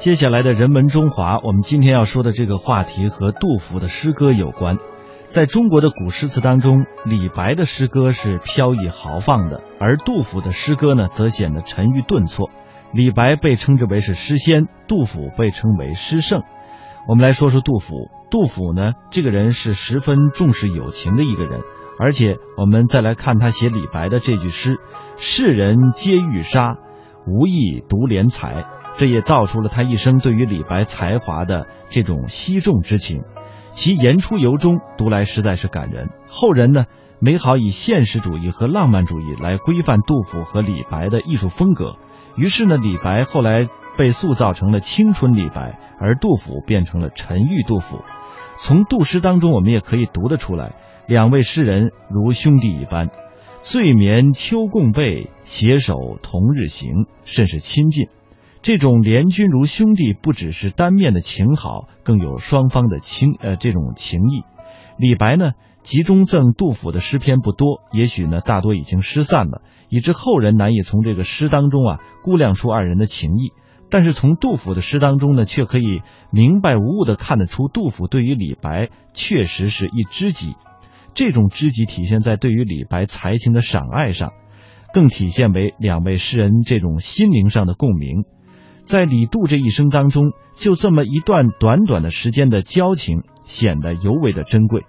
接下来的人文中华，我们今天要说的这个话题和杜甫的诗歌有关。在中国的古诗词当中，李白的诗歌是飘逸豪放的，而杜甫的诗歌呢，则显得沉郁顿挫。李白被称之为是诗仙，杜甫被称为诗圣。我们来说说杜甫。杜甫呢，这个人是十分重视友情的一个人，而且我们再来看他写李白的这句诗：世人皆欲杀，无意独怜才。这也道出了他一生对于李白才华的这种惜重之情，其言出由衷，读来实在是感人。后人呢，美好以现实主义和浪漫主义来规范杜甫和李白的艺术风格，于是呢，李白后来被塑造成了青春李白，而杜甫变成了沉郁杜甫。从杜诗当中，我们也可以读得出来，两位诗人如兄弟一般，醉眠秋共被，携手同日行，甚是亲近。这种联军如兄弟，不只是单面的情好，更有双方的这种情谊。李白呢，集中赠杜甫的诗篇不多，也许呢，大多已经失散了，以致后人难以从这个诗当中估量出二人的情谊。但是从杜甫的诗当中呢，却可以明白无误地看得出，杜甫对于李白确实是一知己。这种知己体现在对于李白才情的赏爱上，更体现为两位诗人这种心灵上的共鸣。在李杜这一生当中，就这么一段短短的时间的交情，显得尤为的珍贵。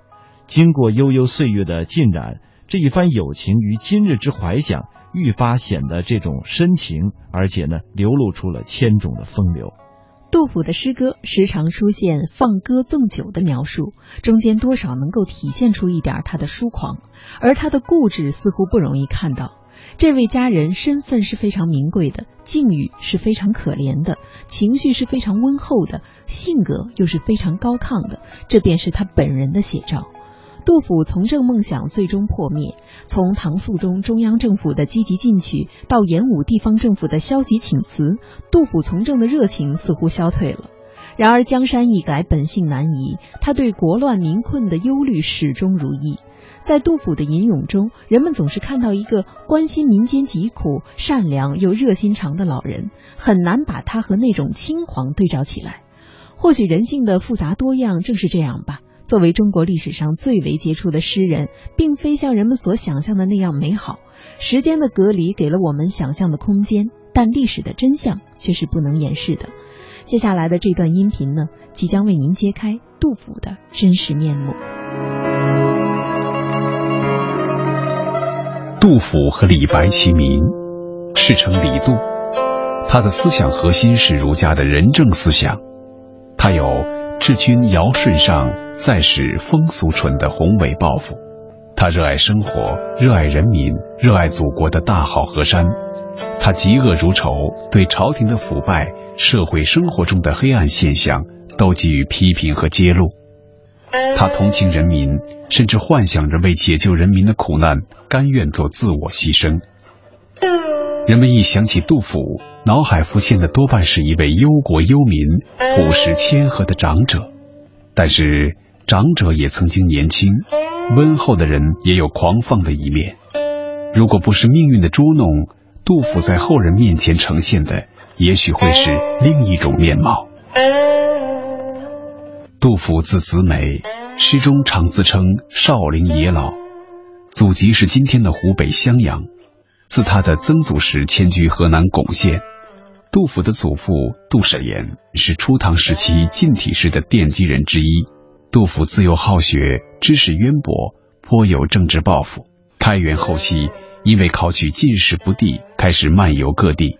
经过悠悠岁月的浸染，这一番友情与今日之怀想，愈发显得这种深情，而且呢，流露出了千种的风流。杜甫的诗歌时常出现放歌赠酒的描述，中间多少能够体现出一点他的疏狂，而他的固执似乎不容易看到。这位佳人身份是非常名贵的，境遇是非常可怜的，情绪是非常温厚的，性格又是非常高亢的，这便是他本人的写照。杜甫从政梦想最终破灭，从唐肃宗中央政府的积极进取到演武地方政府的消极请辞，杜甫从政的热情似乎消退了。然而江山易改，本性难移，他对国乱民困的忧虑始终如一。在杜甫的吟咏中，人们总是看到一个关心民间疾苦、善良又热心肠的老人，很难把他和那种轻狂对照起来。或许人性的复杂多样正是这样吧。作为中国历史上最为杰出的诗人，并非像人们所想象的那样美好。时间的隔离给了我们想象的空间，但历史的真相却是不能掩饰的。接下来的这段音频呢，即将为您揭开杜甫的真实面目。杜甫和李白齐名，世称李杜。他的思想核心是儒家的仁政思想，他有治君尧舜上，再使风俗淳的宏伟抱负。他热爱生活，热爱人民，热爱祖国的大好河山。他嫉恶如仇，对朝廷的腐败、社会生活中的黑暗现象都给予批评和揭露。他同情人民，甚至幻想着为解救人民的苦难，甘愿做自我牺牲。人们一想起杜甫，脑海浮现的多半是一位忧国忧民、朴实谦和的长者。但是长者也曾经年轻，温厚的人也有狂放的一面。如果不是命运的捉弄，杜甫在后人面前呈现的，也许会是另一种面貌。杜甫字子美，诗中常自称少陵野老，祖籍是今天的湖北襄阳。自他的曾祖时迁居河南巩县。杜甫的祖父杜审言是初唐时期进体制的奠基人之一。杜甫自幼好学，知识渊博，颇有政治抱负。开元后期，因为考取进士不第，开始漫游各地。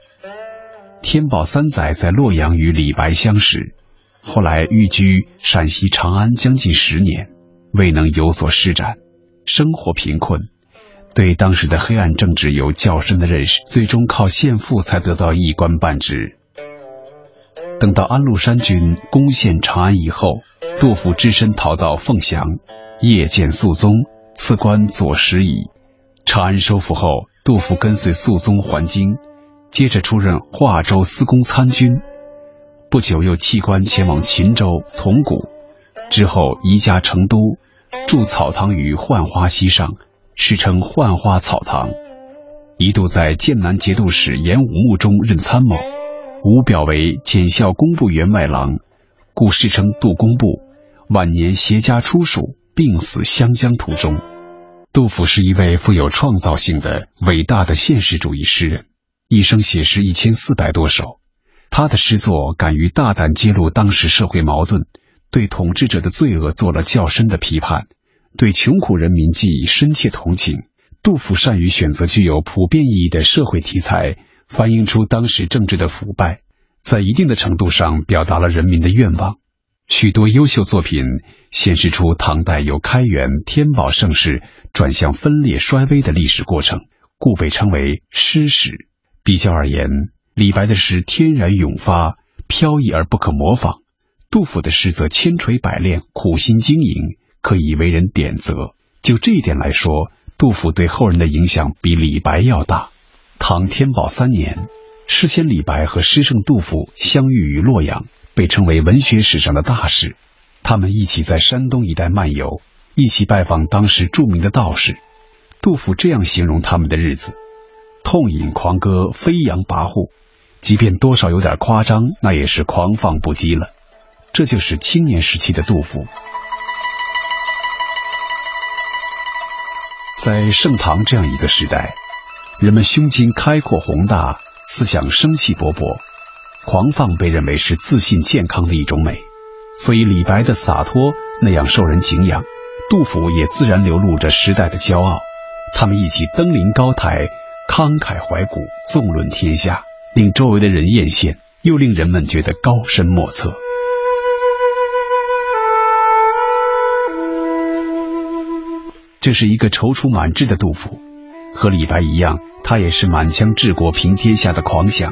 天宝三载在洛阳与李白相识，后来寓居陕西长安将近10年，未能有所施展，生活贫困，对当时的黑暗政治有较深的认识，最终靠献赋才得到一官半职。等到安禄山军攻陷长安以后，杜甫只身逃到凤翔，夜见肃宗，赐官左拾遗。长安收复后，杜甫跟随肃宗还京，接着出任华州司功参军。不久又弃官前往秦州、铜鼓，之后移家成都，筑草堂于浣花溪上，世称浣花草堂。一度在剑南节度使严武穆中任参谋，吴表为检校工部员外郎，故世称杜工部，晚年携家出蜀，病死湘江途中。杜甫是一位富有创造性的伟大的现实主义诗人，一生写诗1400多首。他的诗作敢于大胆揭露当时社会矛盾，对统治者的罪恶做了较深的批判，对穷苦人民寄以深切同情。杜甫善于选择具有普遍意义的社会题材，反映出当时政治的腐败，在一定的程度上表达了人民的愿望。许多优秀作品显示出唐代由开元、天宝盛世转向分裂衰微的历史过程，故被称为诗史。比较而言，李白的诗天然涌发，飘逸而不可模仿，杜甫的诗则千锤百炼，苦心经营，可以为人点责。就这一点来说，杜甫对后人的影响比李白要大。唐天宝3年，诗仙李白和诗圣杜甫相遇于洛阳，被称为文学史上的大事。他们一起在山东一带漫游，一起拜访当时著名的道士。杜甫这样形容他们的日子：痛饮狂歌，飞扬跋扈。即便多少有点夸张，那也是狂放不羁了。这就是青年时期的杜甫。在盛唐这样一个时代，人们胸襟开阔宏大，思想生气勃勃，狂放被认为是自信健康的一种美，所以李白的洒脱那样受人敬仰，杜甫也自然流露着时代的骄傲。他们一起登临高台，慷慨怀古，纵论天下，令周围的人艳羡，又令人们觉得高深莫测。这是一个踌躇满志的杜甫，和李白一样，他也是满腔治国平天下的狂想。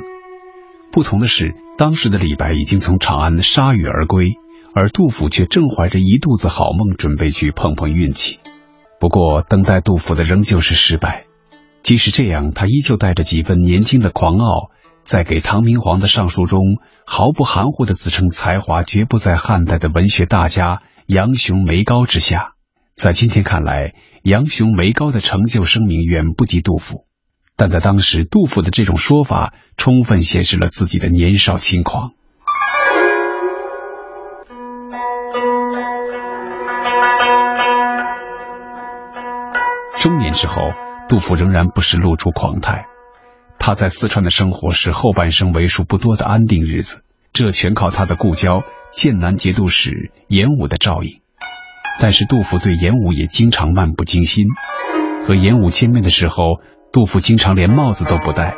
不同的是，当时的李白已经从长安铩羽而归，而杜甫却正怀着一肚子好梦，准备去碰碰运气。不过等待杜甫的仍旧是失败。即使这样，他依旧带着几分年轻的狂傲，在给唐明皇的上书中毫不含糊地自称才华绝不在汉代的文学大家杨雄梅高之下。在今天看来，杨雄梅高的成就声名远不及杜甫，但在当时，杜甫的这种说法充分显示了自己的年少轻狂。中年之后，杜甫仍然不时露出狂态。他在四川的生活是后半生为数不多的安定日子，这全靠他的故交剑南节度使严武的照应。但是杜甫对严武也经常漫不经心，和严武见面的时候，杜甫经常连帽子都不戴，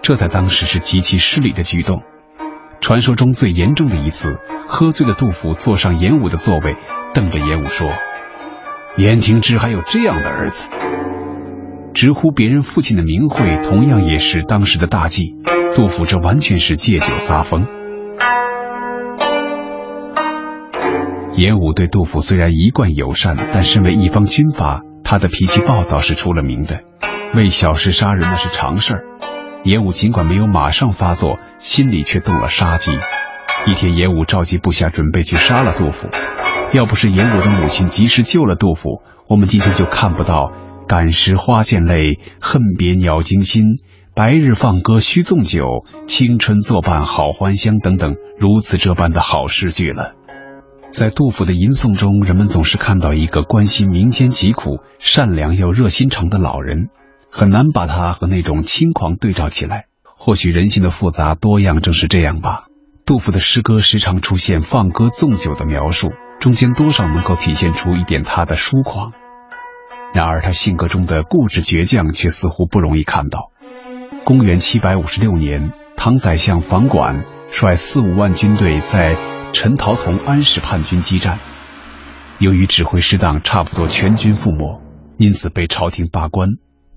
这在当时是极其失礼的举动。传说中最严重的一次，喝醉的杜甫坐上严武的座位，瞪着严武说：“严廷芝还有这样的儿子。”直呼别人父亲的名讳同样也是当时的大忌，杜甫这完全是借酒撒疯。严武对杜甫虽然一贯友善，但身为一方军阀，他的脾气暴躁是出了名的，为小事杀人那是常事儿。严武尽管没有马上发作，心里却动了杀机。一天，严武召集部下准备去杀了杜甫，要不是严武的母亲及时救了杜甫，我们今天就看不到感时花溅泪，恨别鸟惊心，白日放歌须纵酒，青春作伴好还乡等等如此这般的好诗句了。在杜甫的吟诵中，人们总是看到一个关心民间疾苦、善良又热心肠的老人，很难把他和那种轻狂对照起来。或许人性的复杂多样正是这样吧。杜甫的诗歌时常出现放歌纵酒的描述，中间多少能够体现出一点他的疏狂。然而他性格中的固执倔强却似乎不容易看到。公元756年，唐宰相房管率4-5万军队在陈陶同安石叛军激战，由于指挥失当，差不多全军覆没，因此被朝廷罢官。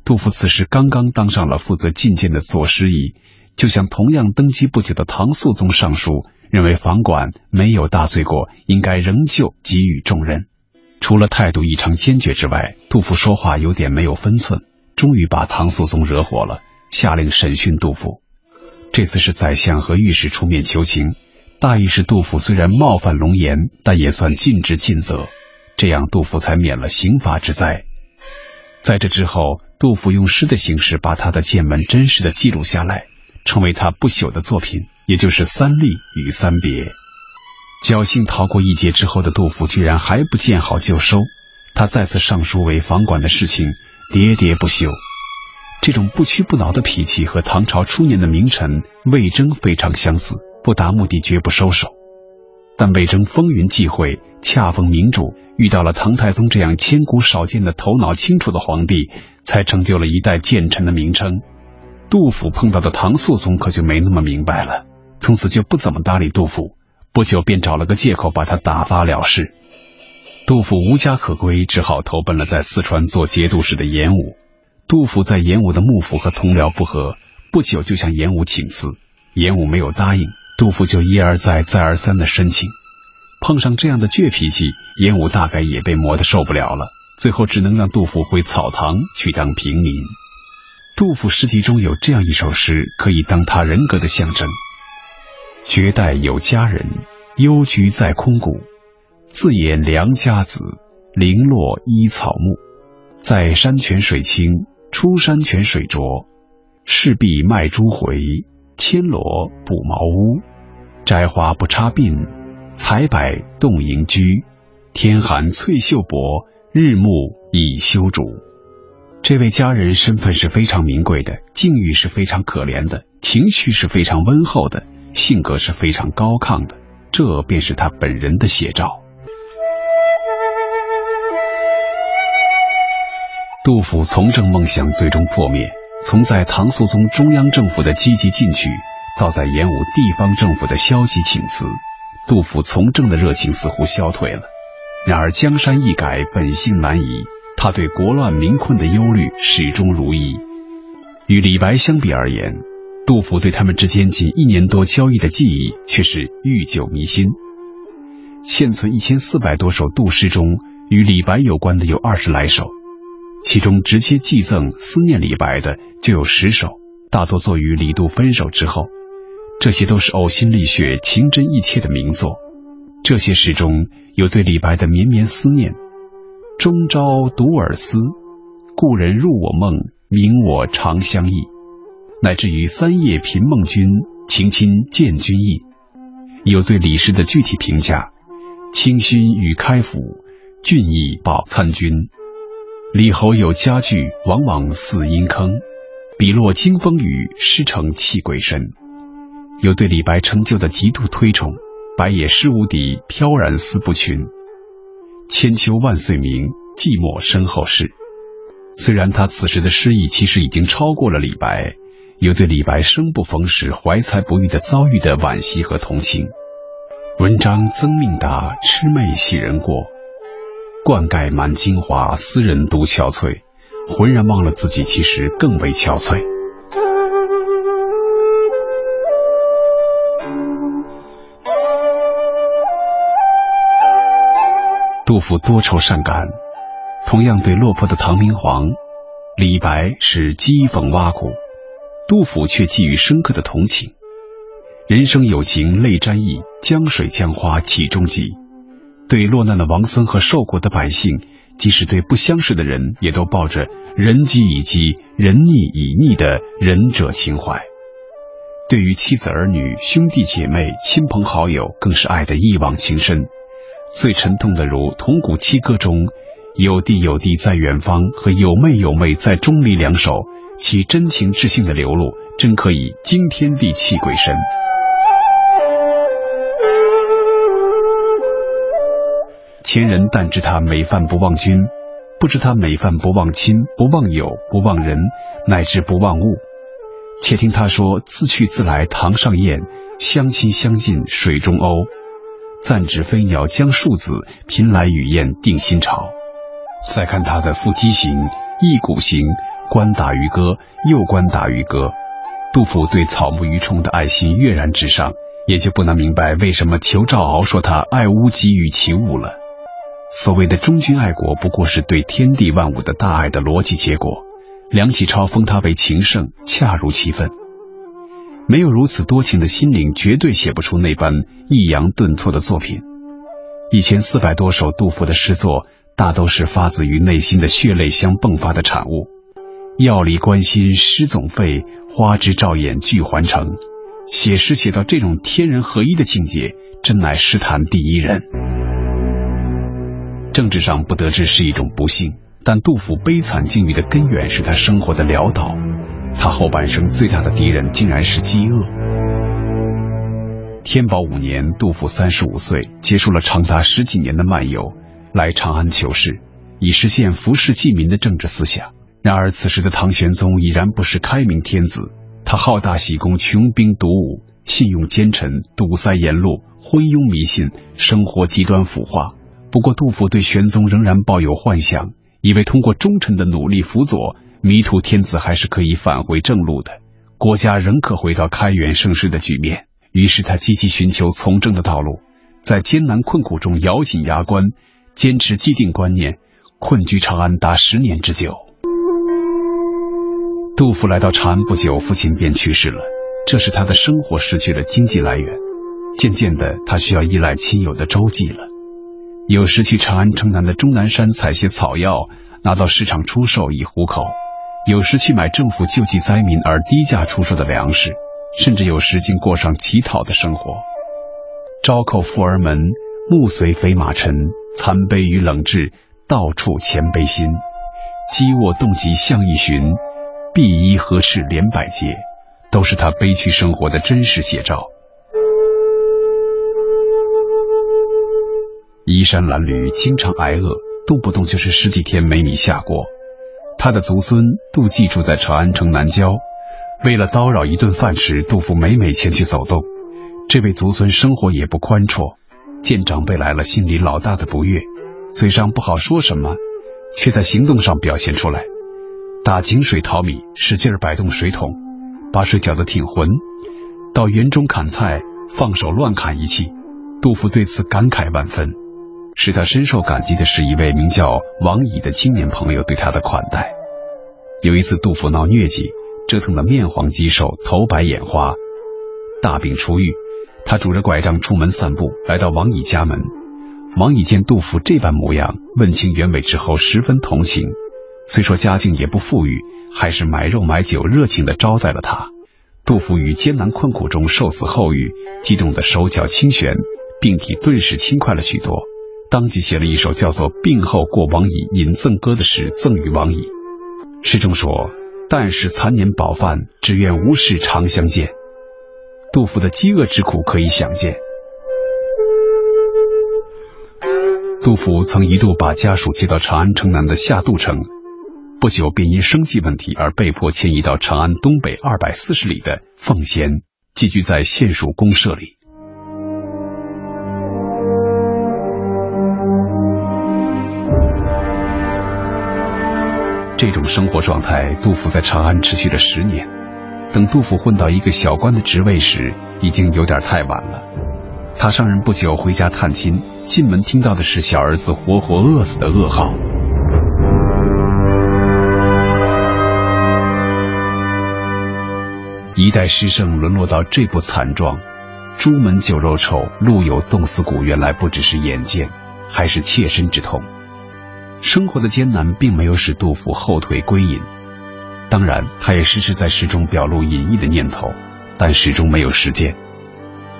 杜甫此时刚刚当上了负责觐见的左拾遗，就向同样登基不久的唐肃宗上书，认为房管没有大罪过，应该仍旧给予重任。除了态度异常坚决之外，杜甫说话有点没有分寸，终于把唐肃宗惹火了，下令审讯杜甫。这次是宰相和御史出面求情，大意是杜甫虽然冒犯龙颜，但也算尽职尽责，这样杜甫才免了刑罚之灾。在这之后，杜甫用诗的形式把他的见闻真实的记录下来，成为他不朽的作品，也就是《三吏与三别》。侥幸逃过一劫之后的杜甫，居然还不见好就收，他再次上书为房管的事情喋喋不休。这种不屈不挠的脾气和唐朝初年的名臣魏征非常相似，不达目的绝不收手。但魏征风云际会，恰逢明主，遇到了唐太宗这样千古少见的头脑清楚的皇帝，才成就了一代谏臣的名称。杜甫碰到的唐肃宗可就没那么明白了，从此就不怎么搭理杜甫，不久便找了个借口把他打发了事。杜甫无家可归，只好投奔了在四川做节度使的严武。杜甫在严武的幕府和同僚不和，不久就向严武请辞，严武没有答应，杜甫就一而再再而三的申请。碰上这样的倔脾气，严武大概也被磨得受不了了，最后只能让杜甫回草堂去当平民。杜甫诗集中有这样一首诗，可以当他人格的象征：绝代有佳人，幽居在空谷，自掩良家子，零落依草木。在山泉水清，出山泉水浊，赤壁卖朱回，牵罗补茅屋。摘花不插鬓，采柏动盈居。天寒翠袖薄，日暮已修竹。这位佳人身份是非常名贵的，境遇是非常可怜的，情绪是非常温厚的，性格是非常高亢的，这便是他本人的写照。杜甫从政梦想最终破灭，从在唐肃宗中央政府的积极进取，到在严武地方政府的消极请辞，杜甫从政的热情似乎消退了。然而江山易改，本性难移，他对国乱民困的忧虑始终如一。与李白相比而言，杜甫对他们之间仅1年多交易的记忆却是愈久弥新。现存1400多首杜诗中，与李白有关的有20来首，其中直接寄赠思念李白的就有10首，大多作于李杜分手之后。这些都是呕心沥血、情真意切的名作。这些诗中有对李白的绵绵思念：终朝独尔思，故人入我梦，明我长相忆。乃至于三夜频梦君，情亲见君意。有对李氏的具体评价：清新与开府，俊逸保参军。李侯有佳句，往往似阴坑。笔落惊风雨，诗成泣鬼神。有对李白成就的极度推崇：白也诗无敌，飘然思不群。千秋万岁名，寂寞身后事。虽然他此时的诗意其实已经超过了李白，有对李白生不逢时、怀才不遇的遭遇的惋惜和同情。文章曾命达，魑魅喜人过。灌溉满京华，斯人独憔悴，浑然忘了自己其实更为憔悴。杜甫多愁善感，同样对落魄的唐明皇，李白是讥讽挖苦，杜甫却寄予深刻的同情。人生有情泪沾衣，江水江花起终极。对落难的王孙和受苦的百姓，即使对不相识的人，也都抱着人饥以饥，人溺以溺的仁者情怀。对于妻子儿女、兄弟姐妹、亲朋好友，更是爱得一往情深。最沉痛的如同古七歌中有弟有弟在远方和有妹有妹在钟离两首，其真情至性的流露，真可以惊天地泣鬼神。前人但知他每饭不忘君，不知他每饭不忘亲，不忘友，不忘人，乃至不忘物。且听他说：自去自来堂上燕，相亲相近水中鸥。暂指飞鸟将数子，频来与燕定新巢。再看他的腹肌行、翼骨行、官打渔歌、又官打渔歌，杜甫对草木鱼虫的爱心跃然纸上，也就不难明白为什么裘兆敖说他爱屋及于其物了。所谓的忠君爱国，不过是对天地万物的大爱的逻辑结果。梁启超封他为情圣，恰如其分。没有如此多情的心灵，绝对写不出那般抑扬顿挫的作品。1400多首杜甫的诗作，大都是发自于内心的血泪相迸发的产物。药理关心诗总费，花枝照眼俱还城。写诗写到这种天人合一的境界，真乃诗坛第一人。政治上不得志是一种不幸，但杜甫悲惨境遇的根源是他生活的潦倒，他后半生最大的敌人竟然是饥饿。天宝五年，杜甫35岁，结束了长达10几年的漫游，来长安求是，以实现服世济民的政治思想。然而此时的唐玄宗已然不是开明天子，他好大喜功，穷兵黩武，信用奸臣，堵塞言路，昏庸迷信，生活极端腐化。不过杜甫对玄宗仍然抱有幻想，以为通过忠臣的努力辅佐，迷途天子还是可以返回正路的，国家仍可回到开元盛世的局面。于是他积极寻求从政的道路，在艰难困苦中咬紧牙关，坚持既定观念，困居长安达10年之久。杜甫来到长安不久，父亲便去世了，这使他的生活失去了经济来源，渐渐的他需要依赖亲友的周济了。有时去长安城南的终南山采些草药，拿到市场出售以糊口；有时去买政府救济灾民而低价出售的粮食，甚至有时竟过上乞讨的生活。朝叩富儿门，暮随肥马尘，残悲与冷炙，到处前悲心。饥卧冻极向一寻，碧衣何赤连百结，都是他悲剧生活的真实写照。衣衫褴褛，经常挨饿，动不动就是10几天没米下锅。他的族孙杜季住在长安城南郊，为了叨扰一顿饭吃，杜甫每每前去走动。这位族孙生活也不宽绰，见长辈来了，心里老大的不悦，嘴上不好说什么，却在行动上表现出来。打井水淘米，使劲摆动水桶，把水搅得挺浑；到园中砍菜，放手乱砍一气。杜甫对此感慨万分。使他深受感激的是一位名叫王乙的青年朋友对他的款待。有一次杜甫闹疟疾，折腾得面黄肌瘦，头白眼花，大病初愈，他拄着拐杖出门散步，来到王乙家门。王乙见杜甫这般模样，问清原委之后十分同情，虽说家境也不富裕，还是买肉买酒热情地招待了他。杜甫于艰难困苦中受此厚遇，激动得手脚轻旋，病体顿时轻快了许多，当即写了一首叫做《病后过王乙饮赠歌》的诗赠与王乙。诗中说：但使残年饱饭，只愿无事常相见。杜甫的饥饿之苦可以想见。杜甫曾一度把家属接到长安城南的下杜城，不久便因生计问题而被迫迁移到长安东北240里的奉贤，寄居在县属公社里。这种生活状态，杜甫在长安持续了10年。等杜甫混到一个小官的职位时，已经有点太晚了。他上任不久回家探亲，进门听到的是小儿子活活饿死的噩耗。一代诗圣沦落到这步惨状，朱门酒肉臭，路有冻死骨，原来不只是眼见，还是切身之痛。生活的艰难并没有使杜甫后退归隐，当然他也时时在诗中表露隐逸的念头，但始终没有实践。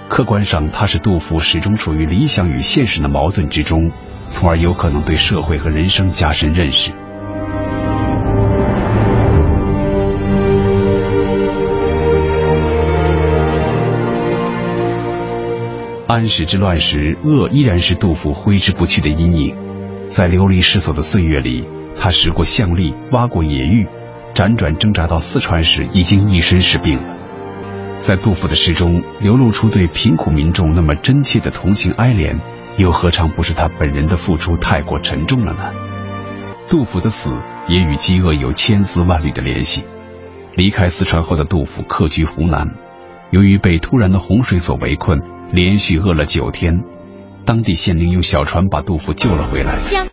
客观上，他使杜甫始终处于理想与现实的矛盾之中，从而有可能对社会和人生加深认识。安史之乱时，恶依然是杜甫挥之不去的阴影。在流离失所的岁月里，他拾过象栗，挖过野芋，辗转挣扎到四川时，已经一身是病了。在杜甫的诗中流露出对贫苦民众那么真切的同情哀怜，又何尝不是他本人的付出太过沉重了呢？杜甫的死也与饥饿有千丝万缕的联系。离开四川后的杜甫客居湖南，由于被突然的洪水所围困，连续饿了9天，当地县令用小船把杜甫救了回来。